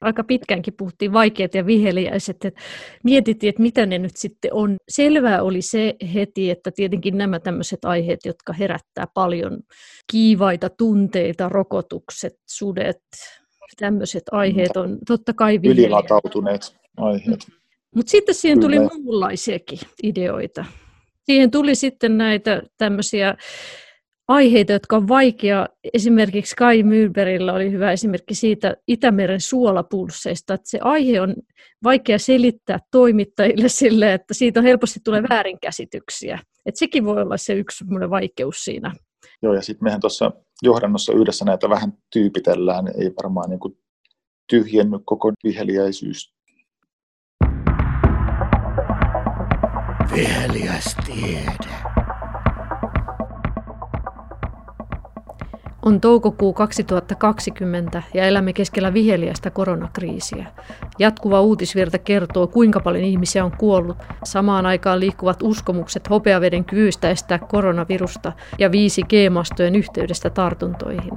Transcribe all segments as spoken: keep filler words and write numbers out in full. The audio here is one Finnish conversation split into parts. Aika pitkäänkin puhuttiin vaikeat ja viheliäiset. Et mietittiin, että mitä ne nyt sitten on. Selvää oli se heti, että tietenkin nämä tämmöiset aiheet, jotka herättää paljon kiivaita tunteita, rokotukset, sudet, tämmöiset aiheet on totta kai viheliä. Ylilatautuneet aiheet. Mutta sitten siihen tuli muunlaisiakin ideoita. Siihen tuli sitten näitä tämmöisiä aiheita, jotka on vaikea. Esimerkiksi Kai Myrberillä oli hyvä esimerkki siitä Itämeren suolapulsseista, että se aihe on vaikea selittää toimittajille sille, että siitä on helposti tulee väärinkäsityksiä. Että sekin voi olla se yksi semmoinen vaikeus siinä. Joo, ja sitten mehän tuossa johdannossa yhdessä näitä vähän tyypitellään, ei varmaan niin kuin tyhjennyt koko viheliäisyys. Viheliäistiede. On toukokuu kaksituhattakaksikymmentä ja elämme keskellä viheliäistä koronakriisiä. Jatkuva uutisvirta kertoo, kuinka paljon ihmisiä on kuollut. Samaan aikaan liikkuvat uskomukset hopeaveden kyvystä estää koronavirusta ja viisi G-mastojen yhteydestä tartuntoihin.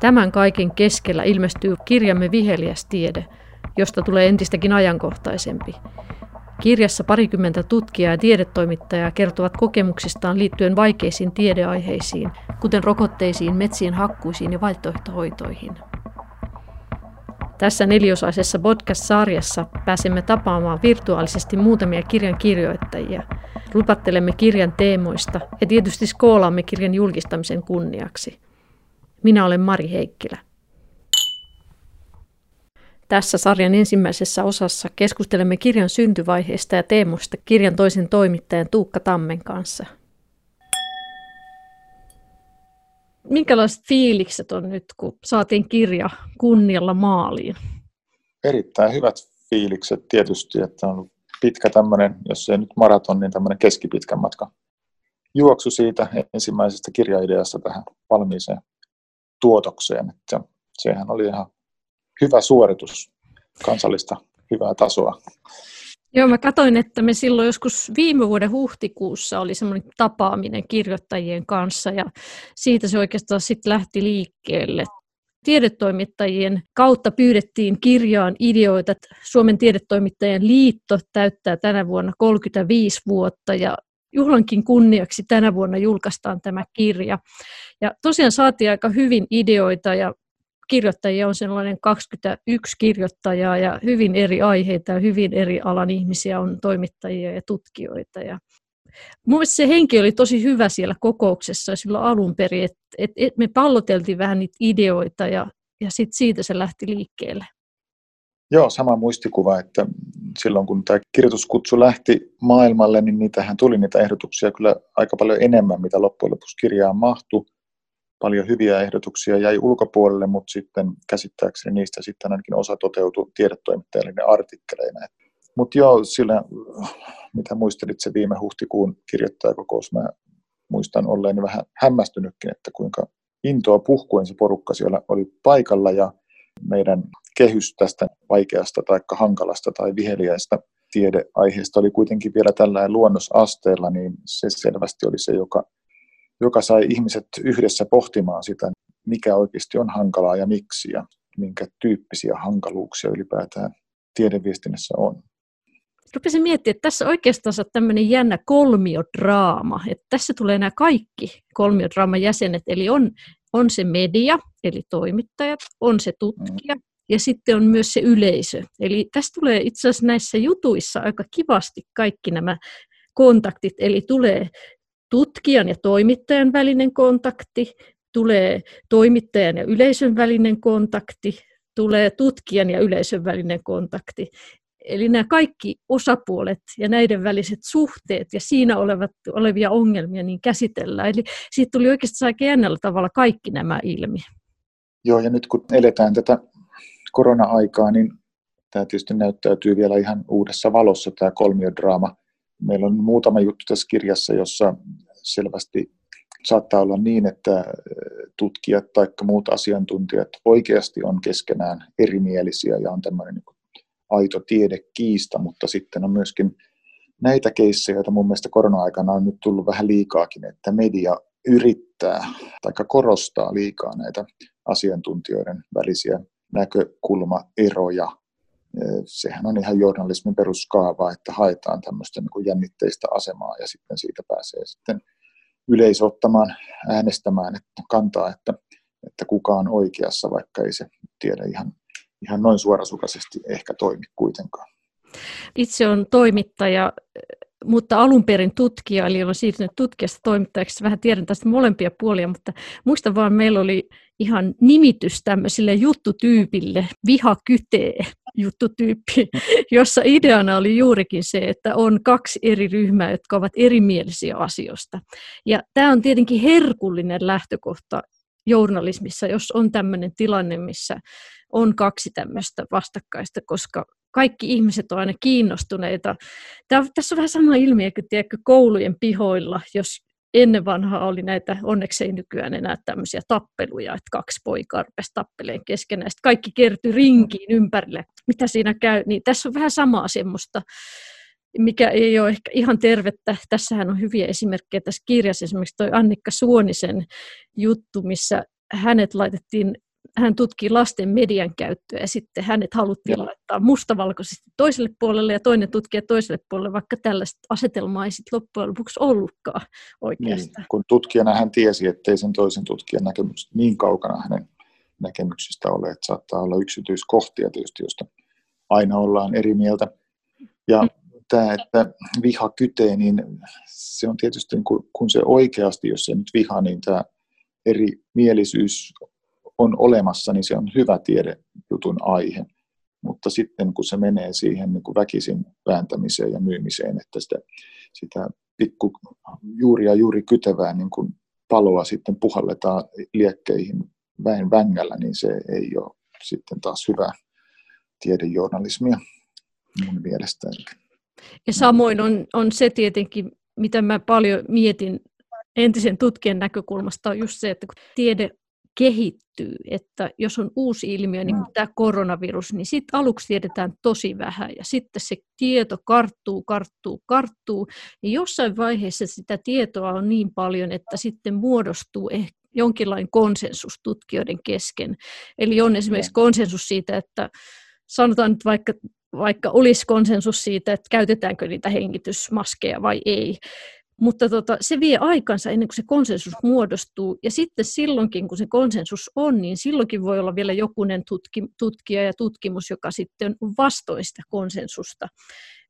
Tämän kaiken keskellä ilmestyy kirjamme Viheliäistiede, josta tulee entistäkin ajankohtaisempi. Kirjassa parikymmentä tutkijaa ja tiedetoimittajaa kertovat kokemuksistaan liittyen vaikeisiin tiedeaiheisiin, kuten rokotteisiin, metsien hakkuisiin ja vaihtoehtohoitoihin. Tässä neliosaisessa podcast-sarjassa pääsemme tapaamaan virtuaalisesti muutamia kirjan kirjoittajia. Rupattelemme kirjan teemoista ja tietysti skoolaamme kirjan julkistamisen kunniaksi. Minä olen Mari Heikkilä. Tässä sarjan ensimmäisessä osassa keskustelemme kirjan syntyvaiheesta ja teemoista kirjan toisen toimittajan Tuukka Tammen kanssa. Minkälaiset fiilikset on nyt, kun saatiin kirja kunnialla maaliin? Erittäin hyvät fiilikset tietysti, että on ollut pitkä tämmöinen, jos ei nyt maraton, niin tämmöinen keskipitkän matka. Juoksu siitä ensimmäisestä kirjaideasta tähän valmiiseen tuotokseen, että sehän oli ihan hyvä suoritus, kansallista hyvää tasoa. Joo, mä katsoin, että me silloin joskus viime vuoden huhtikuussa oli semmoinen tapaaminen kirjoittajien kanssa ja siitä se oikeastaan sitten lähti liikkeelle. Tiedetoimittajien kautta pyydettiin kirjaan ideoita. Suomen Tiedetoimittajien liitto täyttää tänä vuonna kolmekymmentäviisi vuotta ja juhlankin kunniaksi tänä vuonna julkaistaan tämä kirja. Ja tosiaan saatiin aika hyvin ideoita ja kirjoittajia on sellainen kaksikymmentäyksi kirjoittajaa ja hyvin eri aiheita ja hyvin eri alan ihmisiä on toimittajia ja tutkijoita. Ja mun mielestä se henki oli tosi hyvä siellä kokouksessa silloin alun perin, että et, et me palloteltiin vähän niitä ideoita ja, ja sit siitä se lähti liikkeelle. Joo, sama muistikuva, että silloin kun tämä kirjoituskutsu lähti maailmalle, niin niitähän tuli niitä ehdotuksia kyllä aika paljon enemmän, mitä loppujen lopuksi kirjaan mahtui. Paljon hyviä ehdotuksia jäi ulkopuolelle, mutta sitten käsittääkseni niistä sitten ainakin osa toteutui tiedetoimittajille artikkeleina. Mutta joo, sillä mitä muistelit se viime huhtikuun kirjoittajakokous, mä muistan olleeni vähän hämmästynytkin, että kuinka intoa puhkuen se porukka siellä oli paikalla ja meidän kehys tästä vaikeasta tai hankalasta tai viheliäistä tiedeaiheesta oli kuitenkin vielä tällainen luonnosasteella, niin se selvästi oli se, joka joka sai ihmiset yhdessä pohtimaan sitä, mikä oikeasti on hankalaa ja miksi ja minkä tyyppisiä hankaluuksia ylipäätään tiedeviestinnässä on. Rupesin miettimään, että tässä oikeastaan on tämmöinen jännä kolmiodraama. Että tässä tulee nämä kaikki kolmiodraaman jäsenet, eli on, on se media, eli toimittajat, on se tutkija mm. ja sitten on myös se yleisö. Eli tässä tulee itse asiassa näissä jutuissa aika kivasti kaikki nämä kontaktit, eli tulee tutkijan ja toimittajan välinen kontakti, tulee toimittajan ja yleisön välinen kontakti, tulee tutkijan ja yleisön välinen kontakti. Eli nämä kaikki osapuolet ja näiden väliset suhteet ja siinä olevat, olevia ongelmia niin käsitellään. Eli siitä tuli oikeastaan aika jännällä tavalla kaikki nämä ilmi. Joo, ja nyt kun eletään tätä korona-aikaa, niin tämä tietysti näyttäytyy vielä ihan uudessa valossa tämä kolmiodraama. Meillä on muutama juttu tässä kirjassa, jossa selvästi saattaa olla niin, että tutkijat tai muut asiantuntijat oikeasti on keskenään erimielisiä ja on tämmöinen niin aito tiedekiista, mutta sitten on myöskin näitä keissejä, joita mun mielestä korona-aikana on nyt tullut vähän liikaakin, että media yrittää tai korostaa liikaa näitä asiantuntijoiden välisiä näkökulmaeroja. Sehän on ihan journalismin peruskaavaa, että haetaan tämmöistä niin kuin jännitteistä asemaa ja sitten siitä pääsee sitten yleisö ottamaan, äänestämään että kantaa, että, että kuka on oikeassa, vaikka ei se tiedä ihan, ihan noin suorasukaisesti ehkä toimi kuitenkaan. Itse on toimittaja, mutta alun perin tutkija, eli olen siirtynyt tutkijasta toimittajaksi. Vähän tiedän tästä molempia puolia, mutta muistan vaan, meillä oli ihan nimitys tämmöiselle juttutyypille, vihakytee juttutyyppi, jossa ideana oli juurikin se, että on kaksi eri ryhmää, jotka ovat erimielisiä asioista. Ja tämä on tietenkin herkullinen lähtökohta journalismissa, jos on tämmöinen tilanne, missä on kaksi tämmöistä vastakkaista, koska kaikki ihmiset on aina kiinnostuneita. Tämä, tässä on vähän sama ilmiö kuin tiedätkö, koulujen pihoilla, jos ennen vanhaa oli näitä, onneksi ei nykyään enää tämmöisiä tappeluja, että kaksi poikaa rupesi tappeleen keskenään. Sitten kaikki kertyi rinkiin ympärille, mitä siinä käy. Niin tässä on vähän samaa semmoista, mikä ei ole ehkä ihan tervettä. Tässähän on hyviä esimerkkejä tässä kirjassa. Esimerkiksi toi Annikka Suonisen juttu, missä hänet laitettiin, hän tutki lasten median käyttöä ja sitten hänet haluttiin ja laittaa mustavalkoisesti toiselle puolelle ja toinen tutkija toiselle puolelle, vaikka tällaista asetelmaa ei sitten loppujen lopuksi ollutkaan oikeastaan. Niin, kun tutkijana hän tiesi, ettei sen toisen tutkijan näkemykset niin kaukana hänen näkemyksistä ole, että saattaa olla yksityiskohtia tietysti, josta aina ollaan eri mieltä. Ja mm. tämä, että viha kytee, niin se on tietysti, kun se oikeasti, jos se nyt viha, niin tämä erimielisyys on olemassa, niin se on hyvä tiedejutun aihe, mutta sitten kun se menee siihen niin kuin väkisin vääntämiseen ja myymiseen, että sitä, sitä pikku juuri ja juuri kytevää niin kuin paloa sitten puhalletaan liekkeihin väen vängällä, niin se ei ole sitten taas hyvää tiedejournalismia mun mielestäni. Ja samoin on, on se tietenkin, mitä mä paljon mietin entisen tutkijan näkökulmasta, on just se, että kun tiede kehittyy, että jos on uusi ilmiö, niin kuin tämä koronavirus, niin sitten aluksi tiedetään tosi vähän ja sitten se tieto karttuu, karttuu, karttuu. Ja jossain vaiheessa sitä tietoa on niin paljon, että sitten muodostuu ehkä jonkinlainen konsensus tutkijoiden kesken. Eli on esimerkiksi konsensus siitä, että sanotaan nyt vaikka, vaikka olisi konsensus siitä, että käytetäänkö niitä hengitysmaskeja vai ei. Mutta tota, se vie aikansa ennen kuin se konsensus muodostuu, ja sitten silloinkin, kun se konsensus on, niin silloinkin voi olla vielä jokunen tutki, tutkija ja tutkimus, joka sitten on vastoin sitä konsensusta.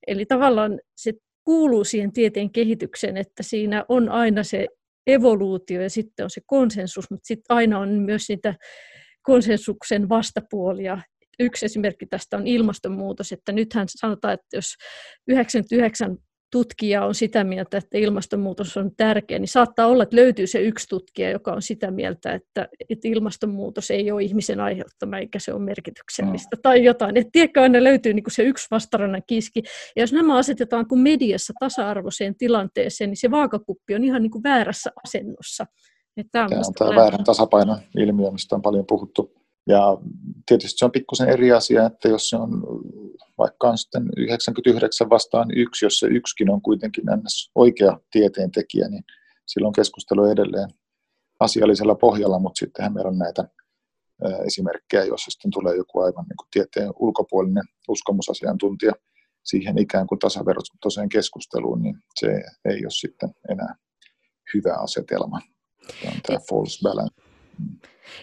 Eli tavallaan se kuuluu siihen tieteen kehitykseen, että siinä on aina se evoluutio ja sitten on se konsensus, mutta sitten aina on myös niitä konsensuksen vastapuolia. Yksi esimerkki tästä on ilmastonmuutos, että nythän sanotaan, että jos yhdeksänkymmentäyhdeksän tutkija on sitä mieltä, että ilmastonmuutos on tärkeä, niin saattaa olla, että löytyy se yksi tutkija, joka on sitä mieltä, että, että ilmastonmuutos ei ole ihmisen aiheuttama, eikä se ole merkityksellistä no. tai jotain. Et tiedätkö, aina löytyy niin kuin se yksi vastarannan kiiski. Ja jos nämä asetetaan kuin mediassa tasa-arvoiseen tilanteeseen, niin se vaakakuppi on ihan niin kuin väärässä asennossa. Et tämä on, tämä on tämä väärän tasapainon ilmiö, mistä on paljon puhuttu. Ja tietysti se on pikkusen eri asia, että jos se on vaikka on sitten yhdeksänkymmentäyhdeksän vastaan yksi, jos se yksikin on kuitenkin ns. Oikea tieteentekijä, niin silloin keskustelu on edelleen asiallisella pohjalla, mutta sittenhän meillä on näitä esimerkkejä, joissa sitten tulee joku aivan niin kuin tieteen ulkopuolinen uskomusasiantuntija siihen ikään kuin tasavertaiseen keskusteluun, niin se ei ole sitten enää hyvä asetelma. Tämä on tämä false balance.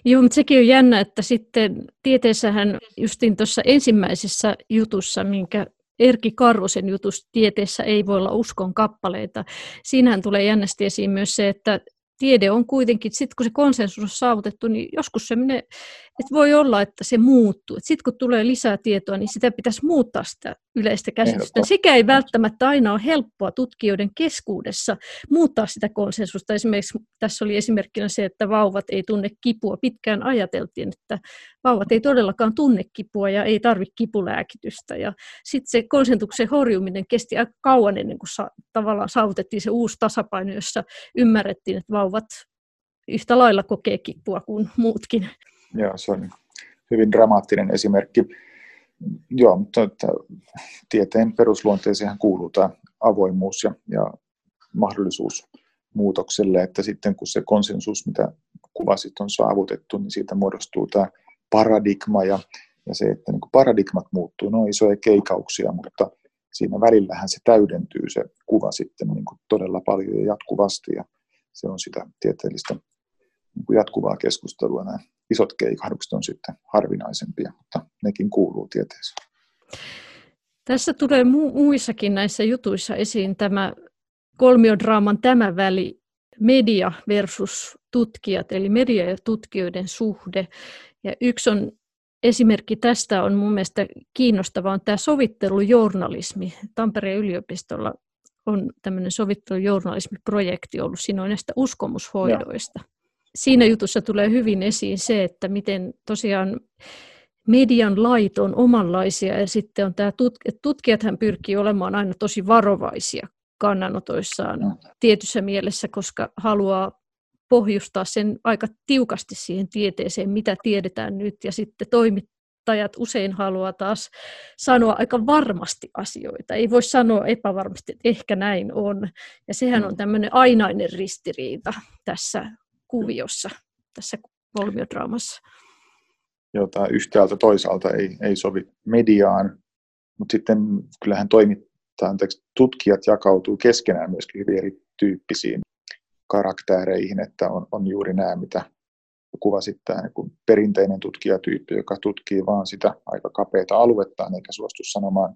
Joo, mutta sekin on jännä, että sitten tieteessähän justiin tuossa ensimmäisessä jutussa, minkä Erki Karusen jutussa tieteessä ei voi olla uskon kappaleita, siinähän tulee jännästi esiin myös se, että tiede on kuitenkin, sitten kun se konsensus on saavutettu, niin joskus semmoinen, että voi olla, että se muuttuu. Sitten kun tulee lisää tietoa, niin sitä pitäisi muuttaa sitä yleistä käsitystä. Sekä ei välttämättä aina ole helppoa tutkijoiden keskuudessa muuttaa sitä konsensusta. Esimerkiksi tässä oli esimerkkinä se, että vauvat ei tunne kipua. Pitkään ajateltiin, että vauvat ei todellakaan tunne kipua ja ei tarvitse kipulääkitystä. Sitten se konsensuksen horjuminen kesti aika kauan ennen kuin sa- tavallaan saavutettiin se uusi tasapaino, jossa ymmärrettiin, että vauvat yhtä lailla kokee kipua kuin muutkin. Joo, se on hyvin dramaattinen esimerkki. Joo, mutta että tieteen perusluonteeseenhan kuuluu tämä avoimuus ja, ja mahdollisuus muutokselle, että sitten kun se konsensus, mitä kuvasit, on saavutettu, niin siitä muodostuu tämä paradigma ja, ja se, että niin kuin paradigmat muuttuu, ne on isoja keikauksia, mutta siinä välillähän se täydentyy se kuva sitten niin kuin todella paljon ja jatkuvasti ja se on sitä tieteellistä niin kuin jatkuvaa keskustelua. Nämä isot keikahdukset on sitten harvinaisempia, mutta nekin kuuluu tieteeseen. Tässä tulee mu- muissakin näissä jutuissa esiin tämä kolmiodraaman tämä väli, media versus tutkijat, eli media ja tutkijoiden suhde. Ja yksi on, esimerkki tästä on mun mielestä kiinnostavaa, on tämä sovittelujournalismi. Tampereen yliopistolla on tämmöinen sovittelujournalismiprojekti ollut, siinä on näistä uskomushoidoista. Ja. Siinä jutussa tulee hyvin esiin se, että miten tosiaan median lait on omanlaisia ja sitten on tämä, että tutkijathan pyrkii olemaan aina tosi varovaisia kannanotoissaan tietyssä mielessä, koska haluaa pohjustaa sen aika tiukasti siihen tieteeseen, mitä tiedetään nyt, ja sitten toimittajat usein haluaa taas sanoa aika varmasti asioita. Ei voi sanoa epävarmasti, että ehkä näin on, ja sehän on tämmöinen ainainen ristiriita tässä kuviossa, tässä kolmiodraamassa. Jota yhtäältä toisaalta ei, ei sovi mediaan, mutta sitten kyllähän toimittajat, tai anteeksi, tutkijat jakautuu keskenään myöskin hyvin erityyppisiin karaktäreihin, että on, on juuri nämä, mitä kuvasit, tämä niin perinteinen tutkijatyyppi, joka tutkii vaan sitä aika kapeata aluettaan, eikä suostu sanomaan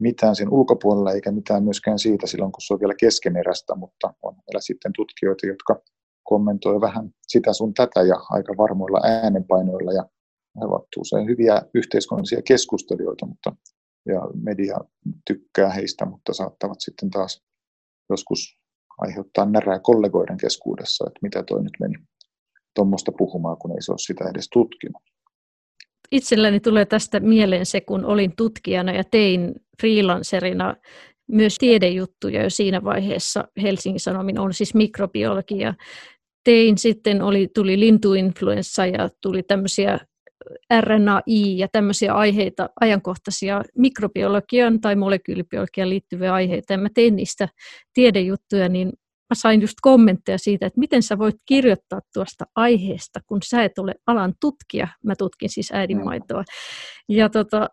mitään sen ulkopuolella, eikä mitään myöskään siitä silloin, kun se on vielä keskeneräistä, mutta on vielä sitten tutkijoita, jotka kommentoi vähän sitä sun tätä ja aika varmoilla äänenpainoilla, ja he ovat usein hyviä yhteiskunnallisia keskustelijoita, mutta ja media tykkää heistä, mutta saattavat sitten taas joskus aiheuttaa närää kollegoiden keskuudessa, että mitä toi nyt meni tuommoista puhumaan, kun ei se ole sitä edes tutkinut. Itselläni tulee tästä mieleen se, kun olin tutkijana ja tein freelancerina myös tiedejuttuja jo siinä vaiheessa. Helsingin Sanomin on siis mikrobiologia. Tein sitten, oli, tuli lintuinfluenssa ja tuli tämmöisiä R N A I ja tämmöisiä aiheita, ajankohtaisia mikrobiologian tai molekyylibiologian liittyviä aiheita. Ja mä tein niistä tiedejuttuja, niin mä sain just kommentteja siitä, että miten sä voit kirjoittaa tuosta aiheesta, kun sä et ole alan tutkija. Mä tutkin siis äidinmaitoa. Ja tota,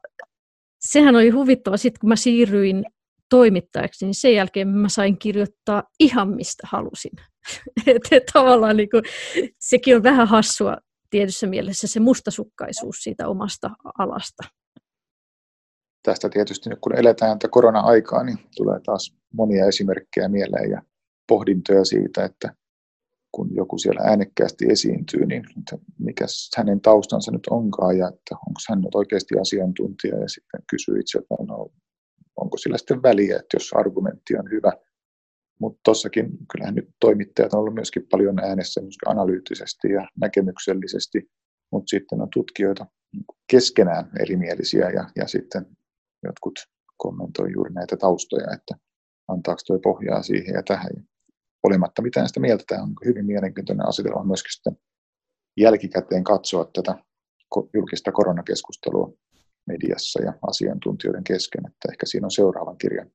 sehän oli huvittava. Sitten kun mä siirryin toimittajaksi, niin sen jälkeen mä sain kirjoittaa ihan mistä halusin. Että tavallaan niin kuin, sekin on vähän hassua. Tietyssä mielessä se mustasukkaisuus siitä omasta alasta. Tästä tietysti nyt kun eletään tätä korona-aikaa, niin tulee taas monia esimerkkejä mieleen ja pohdintoja siitä, että kun joku siellä äänekkäästi esiintyy, niin mikä hänen taustansa nyt onkaan ja että onko hän nyt oikeasti asiantuntija ja sitten kysyy itseltään, no, onko sillä sitten väliä, että jos argumentti on hyvä. Mutta tuossakin kyllähän nyt toimittajat on ollut myöskin paljon äänessä myöskin analyyttisesti ja näkemyksellisesti, mutta sitten on tutkijoita keskenään erimielisiä ja, ja sitten jotkut kommentoi juuri näitä taustoja, että antaako tuo pohjaa siihen ja tähän. Olematta mitään sitä mieltä, tämä on hyvin mielenkiintoinen asetelma myöskin sitten jälkikäteen katsoa tätä julkista koronakeskustelua mediassa ja asiantuntijoiden kesken, että ehkä siinä on seuraavan kirjan,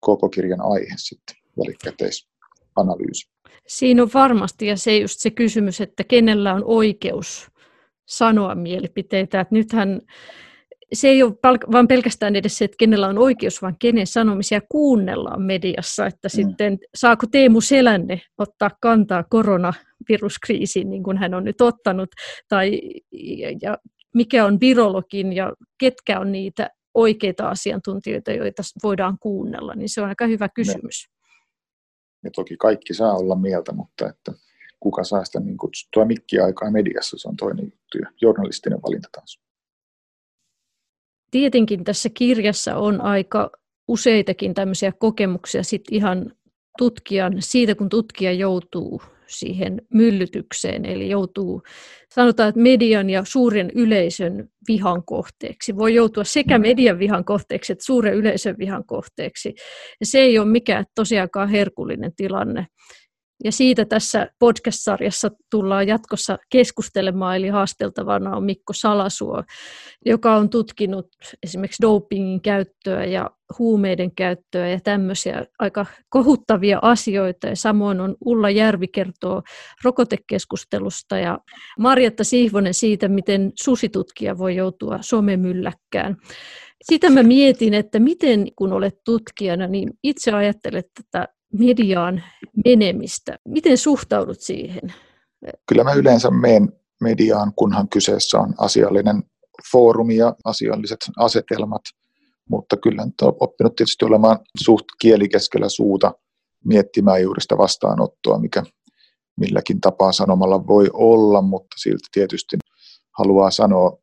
koko kirjan aihe sitten. Välikäteisanalyysi. Siinä on varmasti, ja se just se kysymys, että kenellä on oikeus sanoa mielipiteitä. Että nythän se ei ole vaan pelkästään edes se, että kenellä on oikeus, vaan kenen sanomisia kuunnellaan mediassa. Että mm. sitten saako Teemu Selanne ottaa kantaa koronaviruskriisiin, niin kuin hän on nyt ottanut, tai ja mikä on virologin ja ketkä on niitä oikeita asiantuntijoita, joita voidaan kuunnella, niin se on aika hyvä kysymys. Mm. Ja toki kaikki saa olla mieltä, mutta että kuka saa sitä niin kutsuttua mikkiaikaa mediassa, se on toinen juttu ja journalistinen valinta taas. Tietenkin tässä kirjassa on aika useitakin tämmöisiä kokemuksia sit ihan tutkijan, siitä kun tutkija joutuu siihen myllytykseen, eli joutuu, sanotaan, että median ja suuren yleisön vihan kohteeksi. Voi joutua sekä median vihan kohteeksi että suuren yleisön vihan kohteeksi. Ja se ei ole mikään tosiaankaan herkullinen tilanne. Ja siitä tässä podcast-sarjassa tullaan jatkossa keskustelemaan, eli haasteltavana on Mikko Salasuo, joka on tutkinut esimerkiksi dopingin käyttöä ja huumeiden käyttöä ja tämmöisiä aika kohuttavia asioita. Ja samoin on Ulla Jarvi kertoo rokotekeskustelusta ja Marjatta Siivonen siitä, miten susitutkija voi joutua somemylläkkään. Sitä mä mietin, että miten kun olet tutkijana, niin itse ajattelet tätä mediaan menemistä. Miten suhtaudut siihen? Kyllä mä yleensä menen mediaan, kunhan kyseessä on asiallinen foorumi ja asialliset asetelmat, mutta kyllä nyt olen oppinut tietysti olemaan suht kielikeskellä suuta miettimään juuri sitä vastaanottoa, mikä milläkin tapaa sanomalla voi olla, mutta silti tietysti haluaa sanoa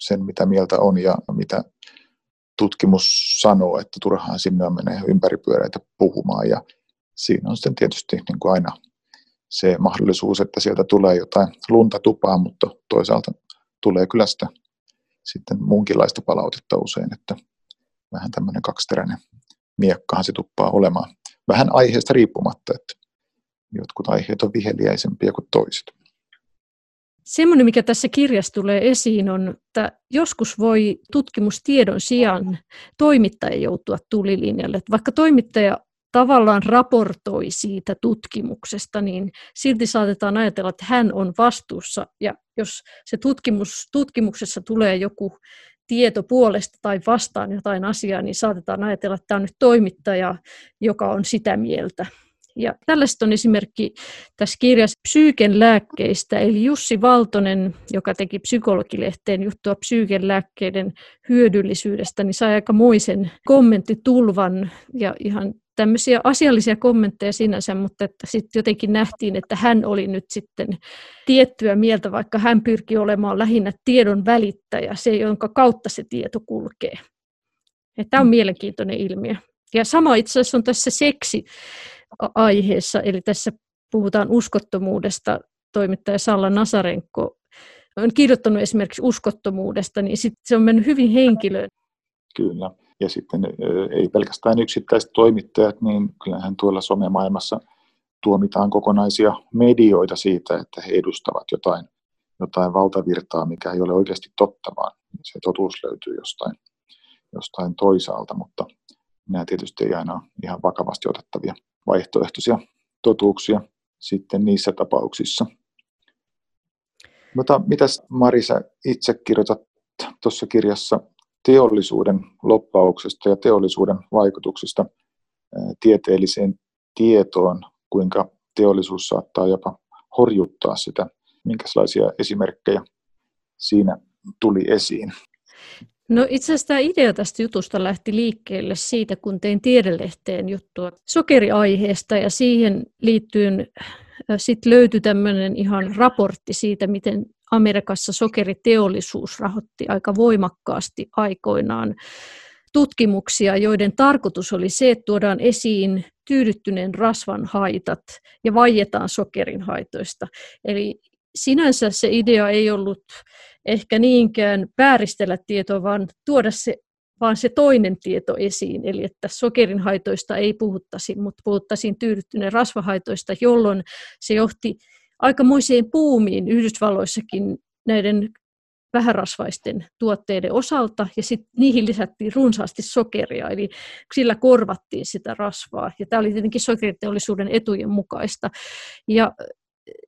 sen, mitä mieltä on ja mitä tutkimus sanoo, että turhaan sinne menee ympäripyöreitä puhumaan ja siinä on sitten tietysti niin kuin aina se mahdollisuus, että sieltä tulee jotain lunta tupaa, mutta toisaalta tulee kyllä sitä sitten muunkinlaista palautetta usein, että vähän tämmöinen kaksiteräinen miekkahan se tuppaa olemaan. Vähän aiheesta riippumatta, että jotkut aiheet on viheliäisempiä kuin toiset. Semmoinen, mikä tässä kirjassa tulee esiin, on, että joskus voi tutkimustiedon sijaan toimittaja joutua tulilinjalle. Että vaikka toimittaja tavallaan raportoi siitä tutkimuksesta, niin silti saatetaan ajatella, että hän on vastuussa. Ja jos se tutkimus, tutkimuksessa tulee joku tieto puolesta tai vastaan jotain asiaa, niin saatetaan ajatella, että tämä on nyt toimittaja, joka on sitä mieltä. Ja tällaista on esimerkki tässä kirjassa psyyken lääkkeistä, eli Jussi Valtonen, joka teki psykologilehteen juttua psyyken lääkkeiden hyödyllisyydestä, niin sai aikamoisen kommenttitulvan ja ihan tämmöisiä asiallisia kommentteja sinänsä, mutta että sitten jotenkin nähtiin, että hän oli nyt sitten tiettyä mieltä, vaikka hän pyrki olemaan lähinnä tiedon välittäjä, se jonka kautta se tieto kulkee. Ja tämä on mielenkiintoinen ilmiö. Ja sama itse asiassa on tässä seksi. Aiheessa, eli tässä puhutaan uskottomuudesta. Toimittaja Salla Nasarenko on kirjoittanut esimerkiksi uskottomuudesta, niin sitten se on mennyt hyvin henkilöön. Kyllä, ja sitten ei pelkästään yksittäiset toimittajat, niin kyllähän tuolla somemaailmassa tuomitaan kokonaisia medioita siitä, että he edustavat jotain, jotain valtavirtaa, mikä ei ole oikeasti totta, vaan se totuus löytyy jostain, jostain toisaalta, mutta nämä tietysti ei aina ole ihan vakavasti otettavia vaihtoehtoisia totuuksia sitten niissä tapauksissa. Mutta mitäs Mari, sä itse kirjoitat tuossa kirjassa teollisuuden lobbauksesta ja teollisuuden vaikutuksista tieteelliseen tietoon, kuinka teollisuus saattaa jopa horjuttaa sitä. Minkälaisia esimerkkejä siinä tuli esiin? No itse asiassa tämä idea tästä jutusta lähti liikkeelle siitä, kun tein Tiedelehteen juttua sokeriaiheesta ja siihen liittyen sitten löytyi tämmöinen ihan raportti siitä, miten Amerikassa sokeriteollisuus rahoitti aika voimakkaasti aikoinaan tutkimuksia, joiden tarkoitus oli se, että tuodaan esiin tyydyttyneen rasvan haitat ja vaietaan sokerin haitoista. Eli sinänsä se idea ei ollut ehkä niinkään vääristellä tietoa, vaan tuoda se, vaan se toinen tieto esiin. Eli että sokerin haitoista ei puhuttaisi, mutta puhuttaisiin tyydyttyneen rasvahaitoista, jolloin se johti aikamoiseen buumiin Yhdysvalloissakin näiden vähärasvaisten tuotteiden osalta, ja sitten niihin lisättiin runsaasti sokeria, eli sillä korvattiin sitä rasvaa. Ja tämä oli tietenkin sokeriteollisuuden etujen mukaista. Ja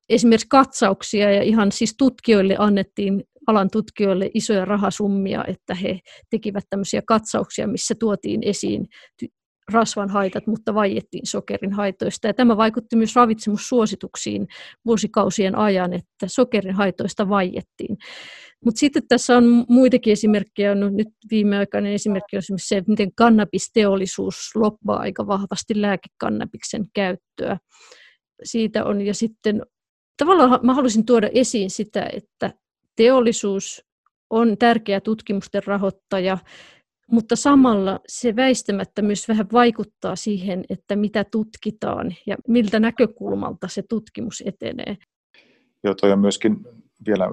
esimerkiksi katsauksia ja ihan siis tutkijoille annettiin, alan tutkijoille isoja rahasummia, että he tekivät tämmöisiä katsauksia, missä tuotiin esiin rasvan haitat, mutta vaiettiin sokerin haitoista. Ja tämä vaikutti myös ravitsemussuosituksiin vuosikausien ajan, että sokerin haitoista vaiettiin. Mutta sitten tässä on muitakin esimerkkejä. No, nyt viimeaikainen esimerkki on esimerkiksi se, miten kannabisteollisuus lobbaa aika vahvasti lääkekannabiksen käyttöä. Siitä on, ja sitten tavallaan mä haluaisin tuoda esiin sitä, että teollisuus on tärkeä tutkimusten rahoittaja, mutta samalla se väistämättä myös vähän vaikuttaa siihen, että mitä tutkitaan ja miltä näkökulmalta se tutkimus etenee. Joo, toi on myöskin vielä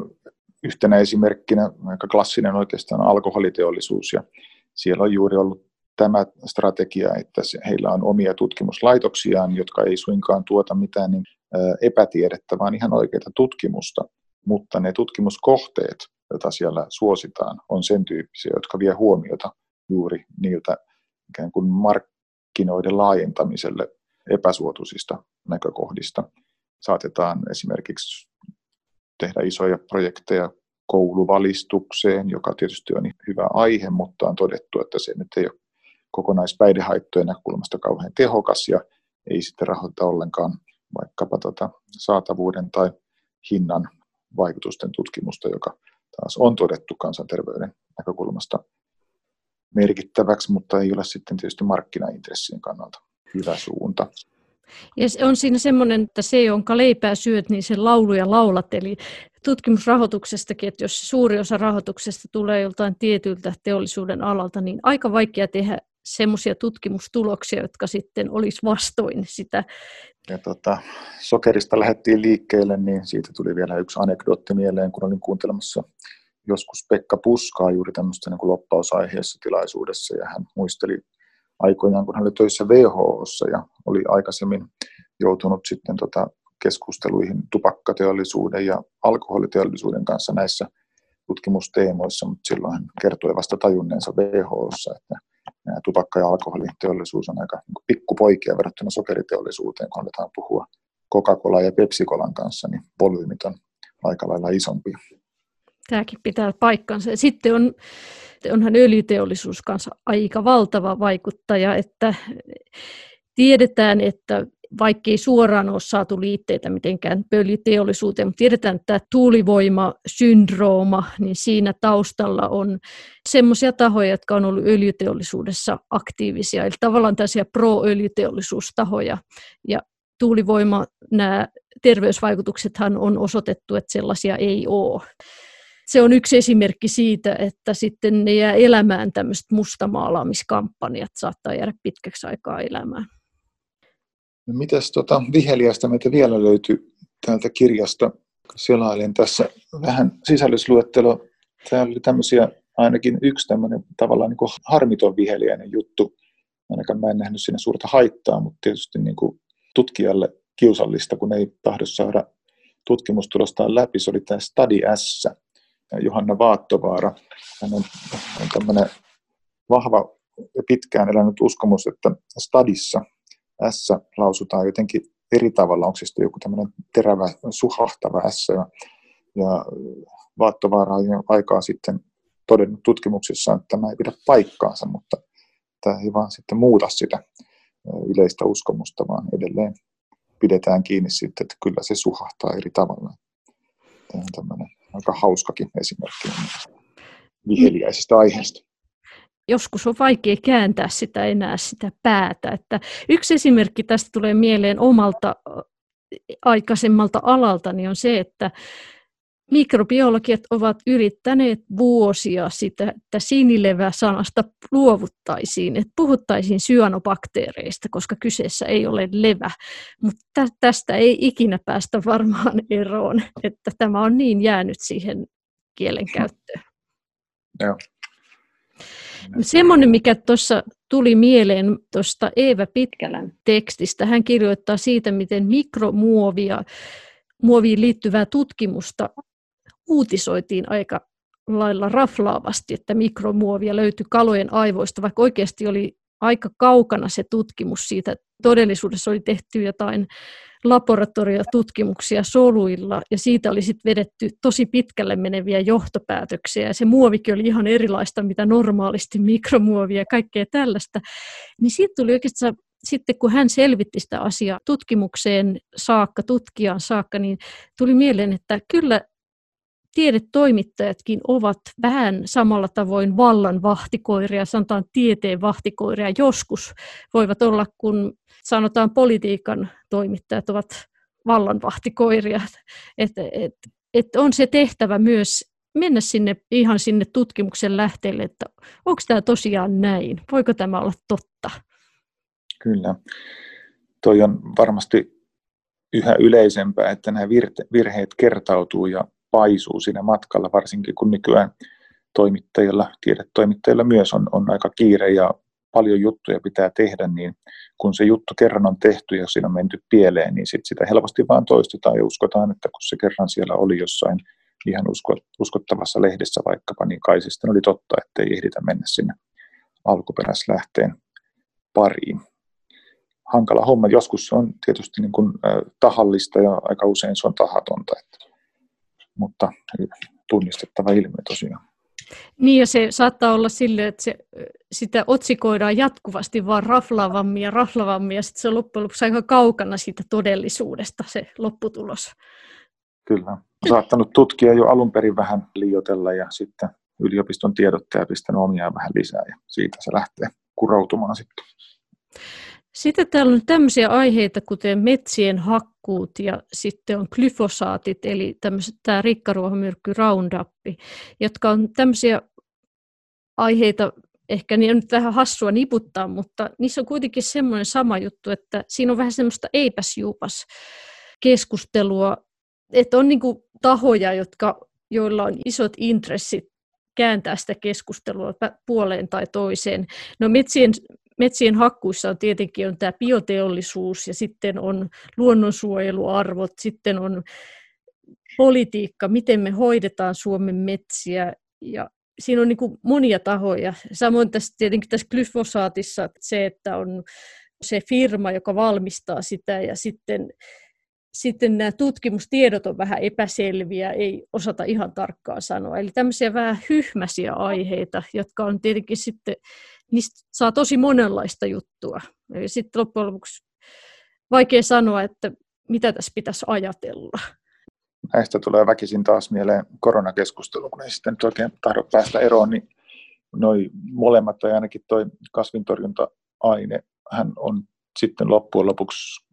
yhtenä esimerkkinä aika klassinen oikeastaan alkoholiteollisuus, ja siellä on juuri ollut tämä strategia, että heillä on omia tutkimuslaitoksiaan, jotka ei suinkaan tuota mitään niin epätiedettä, vaan ihan oikeaa tutkimusta. Mutta ne tutkimuskohteet, joita siellä suositaan, on sen tyyppisiä, jotka vie huomiota juuri niiltä ikään kuin markkinoiden laajentamiselle epäsuotuisista näkökohdista. Saatetaan esimerkiksi tehdä isoja projekteja kouluvalistukseen, joka tietysti on hyvä aihe, mutta on todettu, että se nyt ei ole kokonaispäihdehaittojen näkökulmasta kauhean tehokas ja ei sitten rahoita ollenkaan vaikkapa tuota saatavuuden tai hinnan vaikutusten tutkimusta, joka taas on todettu kansanterveyden näkökulmasta merkittäväksi, mutta ei ole sitten tietysti markkinaintressien kannalta hyvä suunta. Ja on siinä semmoinen, että se, jonka leipää syöt, niin sen lauluja laulat. Eli tutkimusrahoituksestakin, että jos suuri osa rahoituksesta tulee joltain tietyltä teollisuuden alalta, niin aika vaikea tehdä semmoisia tutkimustuloksia, jotka sitten olisi vastoin sitä. Ja tota, sokerista lähdettiin liikkeelle, niin siitä tuli vielä yksi anekdootti mieleen, kun olin kuuntelemassa joskus Pekka Puskaa juuri tämmöistä niin kuin loppausaiheessa tilaisuudessa, ja hän muisteli aikoinaan, kun hän oli töissä W H O:ssa ja oli aikaisemmin joutunut sitten tota keskusteluihin tupakkateollisuuden ja alkoholiteollisuuden kanssa näissä tutkimusteemoissa, mutta silloin hän kertoi vasta tajunneensa W H O:ssa, että tupakka- ja alkoholiteollisuus on aika pikkupoikia verrattuna sokeriteollisuuteen, kun aletaan puhua Coca-Cola ja Pepsi-Colan kanssa, niin volyymit on aika lailla isompia. Tämäkin pitää paikkansa. Sitten on, onhan öljyteollisuus kanssa aika valtava vaikuttaja, että tiedetään, että vaikka ei suoraan ole saatu liitteitä mitenkään pöljyteollisuuteen, mutta tiedetään, että tämä tuulivoimasyndrooma, niin siinä taustalla on semmoisia tahoja, jotka on ollut öljyteollisuudessa aktiivisia, eli tavallaan tällaisia pro-öljyteollisuustahoja. Ja tuulivoima, nämä terveysvaikutuksethan on osoitettu, että sellaisia ei ole. Se on yksi esimerkki siitä, että sitten ne jää elämään tämmöiset mustamaalaamiskampanjat, saattaa jäädä pitkäksi aikaa elämään. No mitäs tota, viheliäistä meitä vielä löytyy täältä kirjasta? Selailin tässä vähän sisällysluettelo. Täällä oli tämmöisiä, ainakin yksi tämmöinen tavallaan niin kuin harmiton viheliäinen juttu. Ainakaan mä en nähnyt siinä suurta haittaa, mutta tietysti niin kuin tutkijalle kiusallista, kun ei tahdo saada tutkimustulostaan läpi. Se oli tämä Study S. Johanna Vaattovaara. Hän on, on tämmöinen vahva ja pitkään elänyt uskomus, että stadissa S lausutaan jotenkin eri tavalla. Onko siis joku tämmöinen terävä, suhahtava S. Ja Vaattovaara on aikaa sitten todennut tutkimuksissa, että tämä ei pidä paikkaansa, mutta tämä ei vaan sitten muuta sitä yleistä uskomusta, vaan edelleen pidetään kiinni sitten, että kyllä se suhahtaa eri tavalla. Tämä on tämmöinen aika hauskakin esimerkki viheliäisestä aiheesta. Joskus on vaikea kääntää sitä enää sitä päätä. Että yksi esimerkki tästä tulee mieleen omalta aikaisemmalta alaltani on se, että mikrobiologit ovat yrittäneet vuosia sitä, että sinilevä-sanasta luovuttaisiin, että puhuttaisiin syanobakteereista, koska kyseessä ei ole levä. Mutta tästä ei ikinä päästä varmaan eroon, että tämä on niin jäänyt siihen kielenkäyttöön. Joo. Semmoinen, mikä tuossa tuli mieleen tuosta Eeva Pitkälän tekstistä, hän kirjoittaa siitä, miten mikromuovia, muoviin liittyvää tutkimusta uutisoitiin aika lailla raflaavasti, että mikromuovia löytyi kalojen aivoista, vaikka oikeasti oli aika kaukana se tutkimus siitä. Todellisuudessa oli tehty jotain laboratoriotutkimuksia soluilla ja siitä oli sitten vedetty tosi pitkälle meneviä johtopäätöksiä ja se muovikin oli ihan erilaista, mitä normaalisti mikromuovia ja kaikkea tällaista. Niin siitä tuli oikeastaan, sitten kun hän selvitti sitä asiaa tutkimukseen saakka, tutkijaan saakka, niin tuli mieleen, että kyllä tiedetoimittajatkin ovat vähän samalla tavoin vallan vahtikoiria, sanotaan tieteen vahtikoiria. Joskus voivat olla, kun sanotaan politiikan toimittajat ovat vallan vahtikoiria. Et, et, et on se tehtävä myös mennä sinne, ihan sinne tutkimuksen lähteelle, että onko tämä tosiaan näin, voiko tämä olla totta? Kyllä. Toi on varmasti yhä yleisempää, että nämä virheet kertautuu ja paisuu siinä matkalla, varsinkin kun nykyään toimittajilla, tiedetoimittajilla myös on, on aika kiire ja paljon juttuja pitää tehdä, niin kun se juttu kerran on tehty ja siinä on menty pieleen, niin sit sitä helposti vaan toistetaan ja uskotaan, että kun se kerran siellä oli jossain ihan uskottavassa lehdessä vaikkapa, niin kai se sitten oli totta, ettei ehditä mennä sinne alkuperäislähteen pariin. Hankala homma. Joskus se on tietysti niin kuin, äh, tahallista ja aika usein se on tahatonta, että, mutta tunnistettava ilmiö tosiaan. Niin ja se saattaa olla silleen, että se, sitä otsikoidaan jatkuvasti vaan raflaavammin ja raflaavammin ja sitten se on loppujen lopuksi aika kaukana siitä todellisuudesta se lopputulos. Kyllä. On saattanut tutkia jo alun perin vähän liioitella ja sitten yliopiston tiedottaja pistänyt omiaan vähän lisää ja siitä se lähtee kurautumaan sitten. Sitten täällä on tämmöisiä aiheita, kuten metsien hakkuut ja sitten on glyfosaatit, eli tämmöiset, tämä rikkaruohomyrkky Roundup, jotka on tämmöisiä aiheita, ehkä niin on nyt vähän hassua niputtaa, mutta niissä on kuitenkin semmoinen sama juttu, että siinä on vähän semmoista eipäs juupas keskustelua, että on niin kuin tahoja, jotka, joilla on isot intressit kääntää sitä keskustelua puoleen tai toiseen. No metsien Metsien hakkuissa on tietenkin on tämä bioteollisuus ja sitten on luonnonsuojeluarvot, sitten on politiikka, miten me hoidetaan Suomen metsiä ja siinä on niin kuin monia tahoja. Samoin tässä, tietenkin tässä glyfosaatissa että se, että on se firma, joka valmistaa sitä ja sitten, sitten nämä tutkimustiedot on vähän epäselviä, ei osata ihan tarkkaan sanoa. Eli tämmöisiä vähän hyhmäisiä aiheita, jotka on tietenkin sitten... Niistä saa tosi monenlaista juttua. Eli sitten loppujen lopuksi vaikea sanoa, että mitä tässä pitäisi ajatella. Näistä tulee väkisin taas mieleen koronakeskustelu, kun ei sitten oikein tahdo päästä eroon, niin noi molemmat tai ainakin toi kasvintorjunta-aine, hän on sitten loppujen lopuksi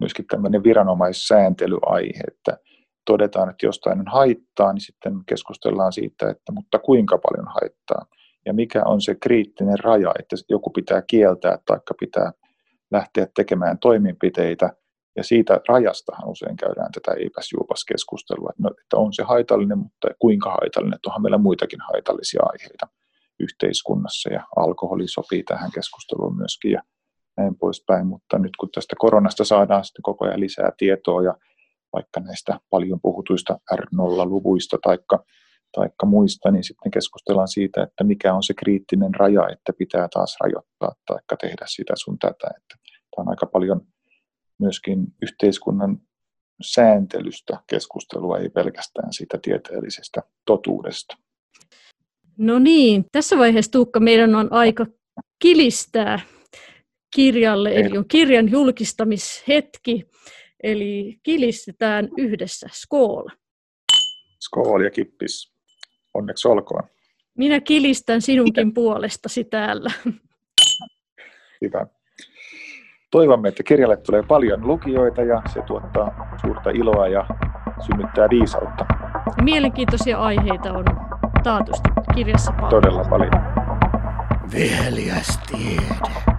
myöskin tämmöinen viranomaissääntelyaihe, että todetaan, että jostain on haittaa, niin sitten keskustellaan siitä, että mutta kuinka paljon haittaa. Ja mikä on se kriittinen raja, että joku pitää kieltää tai pitää lähteä tekemään toimenpiteitä. Ja siitä rajastahan usein käydään tätä eipäs-juupas-keskustelua, no, että on se haitallinen, mutta kuinka haitallinen. Että onhan meillä muitakin haitallisia aiheita yhteiskunnassa ja alkoholi sopii tähän keskusteluun myöskin ja näin poispäin. Mutta nyt kun tästä koronasta saadaan sitten koko ajan lisää tietoa ja vaikka näistä paljon puhutuista är nolla -luvuista taikka taikka muista, niin sitten keskustellaan siitä, että mikä on se kriittinen raja, että pitää taas rajoittaa taikka tehdä sitä sun tätä. Että tämä on aika paljon myöskin yhteiskunnan sääntelystä keskustelua, ei pelkästään siitä tieteellisestä totuudesta. No niin, tässä vaiheessa Tuukka, meidän on aika kilistää kirjalle, eli on kirjan julkistamishetki, eli kilistetään yhdessä. Skool! Skool ja kippis! Onneksi olkoon. Minä kilistän sinunkin puolestasi täällä. Hyvä. Toivomme, että kirjalle tulee paljon lukijoita ja se tuottaa suurta iloa ja synnyttää viisautta. Mielenkiintoisia aiheita on taatusti kirjassa paljon. Todella paljon. Viheliäs tiede.